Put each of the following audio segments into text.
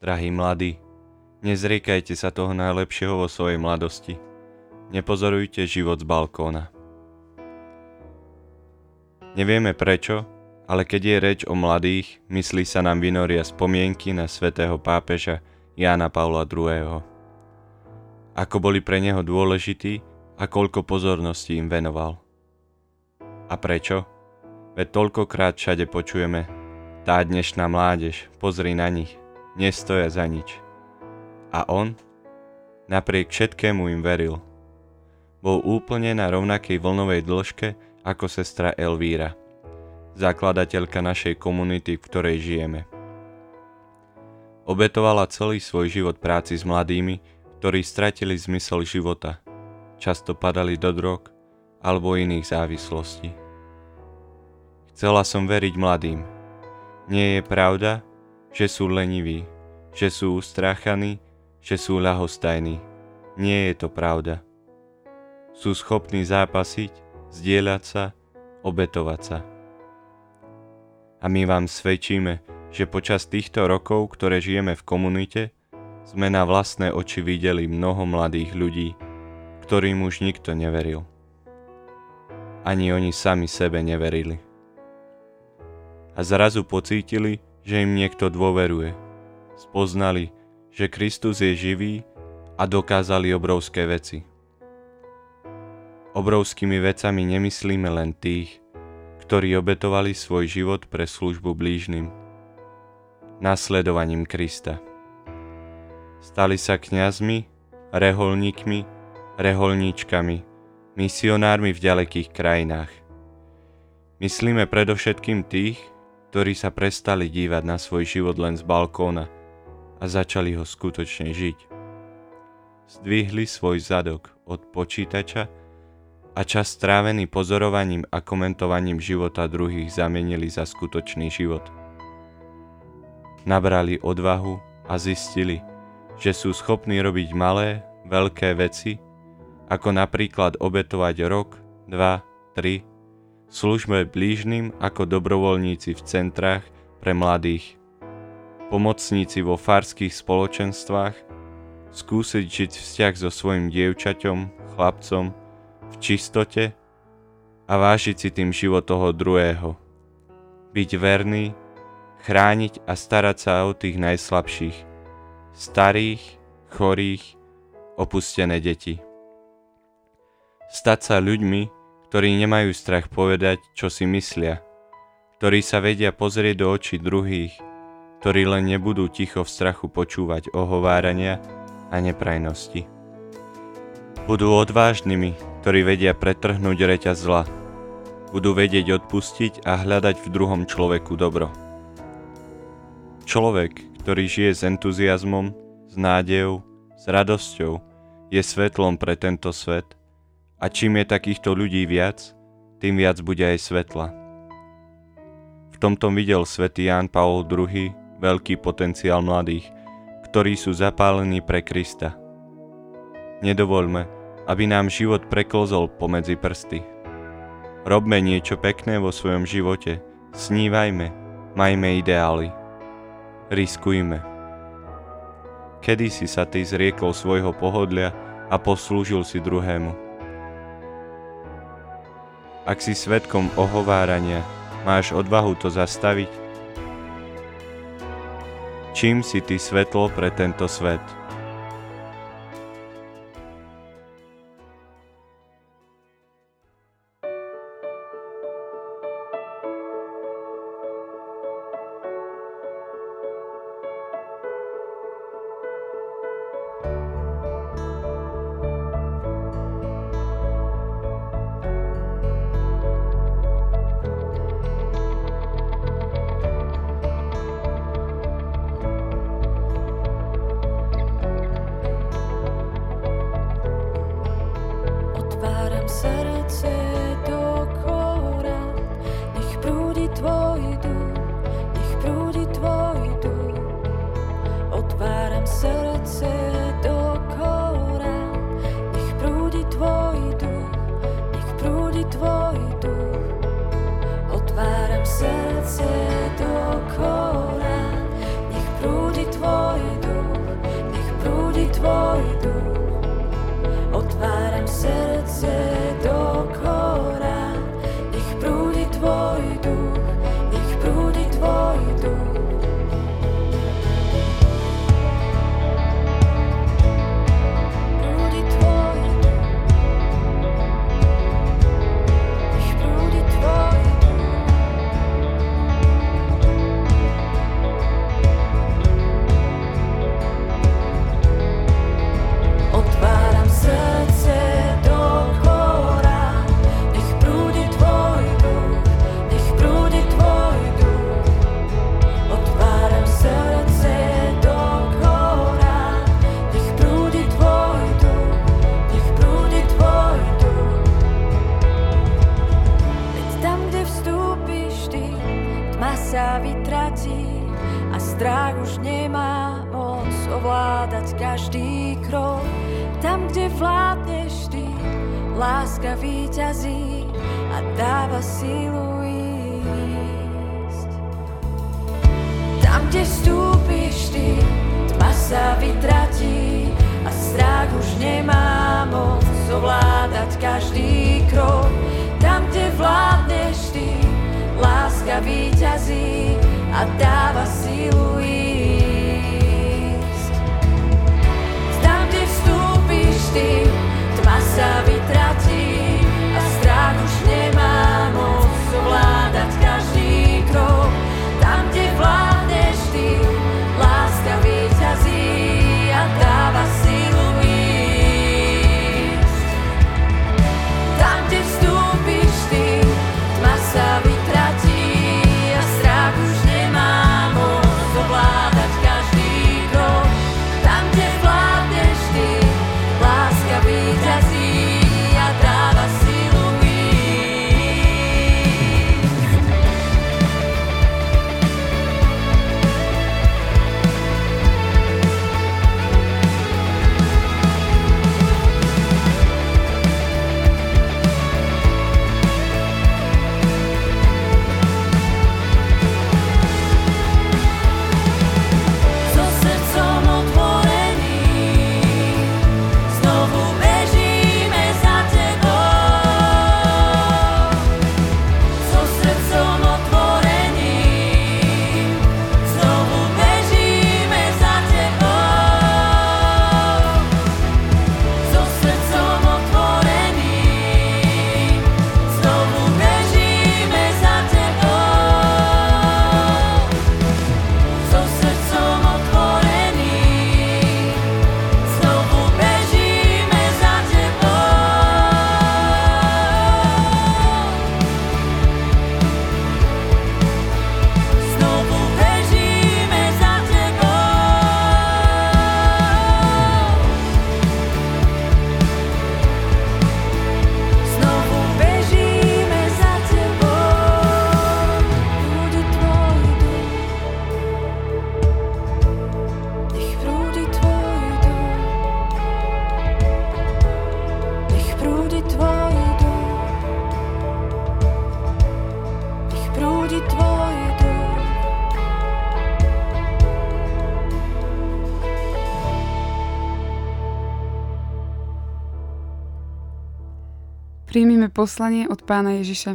Drahí mladí, nezriekajte sa toho najlepšieho vo svojej mladosti. Nepozorujte život z balkóna. Nevieme prečo, ale keď je reč o mladých, myslí sa nám vynoria spomienky na svätého pápeža Jána Pavla II. Ako boli pre neho dôležití a koľko pozornosti im venoval. A prečo? Veď toľkokrát všade počujeme: tá dnešná mládež, pozri na nich, nestoja za nič. A on? Napriek všetkému im veril. Bol úplne na rovnakej vlnovej dĺžke ako sestra Elvíra, zakladateľka našej komunity, v ktorej žijeme. Obetovala celý svoj život práci s mladými, ktorí stratili zmysel života, často padali do drog alebo iných závislostí. Chcela som veriť mladým. Nie je pravda, že sú leniví, že sú ustráchaní, že sú ľahostajní. Nie je to pravda. Sú schopní zápasiť, zdieľať sa, obetovať sa. A my vám svedčíme, že počas týchto rokov, ktoré žijeme v komunite, sme na vlastné oči videli mnoho mladých ľudí, ktorým už nikto neveril. Ani oni sami sebe neverili. A zrazu pocítili, že im niekto dôveruje. Spoznali, že Kristus je živý a dokázali obrovské veci. Obrovskými vecami nemyslíme len tých, ktorí obetovali svoj život pre službu blížnym, nasledovaním Krista. Stali sa kňazmi, reholníkmi, reholníčkami, misionármi v ďalekých krajinách. Myslíme predovšetkým tých, ktorí sa prestali dívať na svoj život len z balkóna a začali ho skutočne žiť. Zdvihli svoj zadok od počítača a čas strávený pozorovaním a komentovaním života druhých zamenili za skutočný život. Nabrali odvahu a zistili, že sú schopní robiť malé, veľké veci, ako napríklad obetovať rok, 2, 3, službe blížnym ako dobrovoľníci v centrách pre mladých, pomocníci vo farských spoločenstvách, skúsiť žiť vzťah so svojim dievčaťom, chlapcom, v čistote a vážiť si tým život toho druhého. Byť verný, chrániť a starať sa o tých najslabších, starých, chorých, opustené deti. Stať sa ľuďmi, ktorí nemajú strach povedať, čo si myslia, ktorí sa vedia pozrieť do očí druhých, ktorí len nebudú ticho v strachu počúvať ohovárania a neprajnosti. Budú odvážnymi, ktorí vedia pretrhnúť reťaz zla. Budú vedieť odpustiť a hľadať v druhom človeku dobro. Človek, ktorý žije s entuziasmom, s nádejou, s radosťou, je svetlom pre tento svet a čím je takýchto ľudí viac, tým viac bude aj svetla. V tomto videl svätý Ján Pavol II veľký potenciál mladých, ktorí sú zapálení pre Krista. Nedovoľme, aby nám život preklzol pomedzi prsty. Robme niečo pekné vo svojom živote, snívajme, majme ideály. Riskujme. Kedy si sa ty zriekol svojho pohodlia a poslúžil si druhému? Ak si svedkom ohovárania, máš odvahu to zastaviť? Čím si ty svetlo pre tento svet? Príjmime poslanie od Pána Ježiša.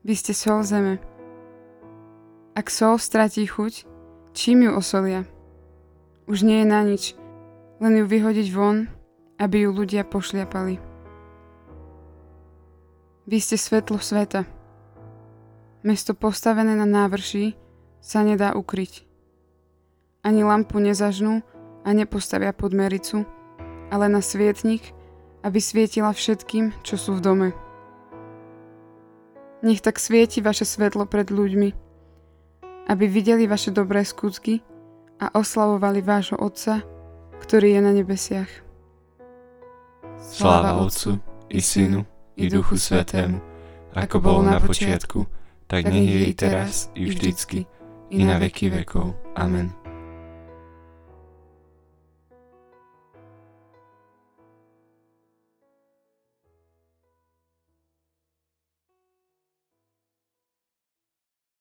Vy ste sol zeme. Ak sol stratí chuť, čím ju osolia? Už nie je na nič, len ju vyhodiť von, aby ju ľudia pošliapali. Vy ste svetlo sveta. Mesto postavené na návrší sa nedá ukryť. Ani lampu nezažnú a nepostavia pod mericu, ale na svietnik, aby svietila všetkým, čo sú v dome. Nech tak svieti vaše svetlo pred ľuďmi, aby videli vaše dobré skutky a oslavovali vášho Otca, ktorý je na nebesiach. Sláva Otcu i Synu i Duchu Svätému, ako bolo na počiatku, tak nech je i teraz, i vždycky, i na veky vekov. Amen.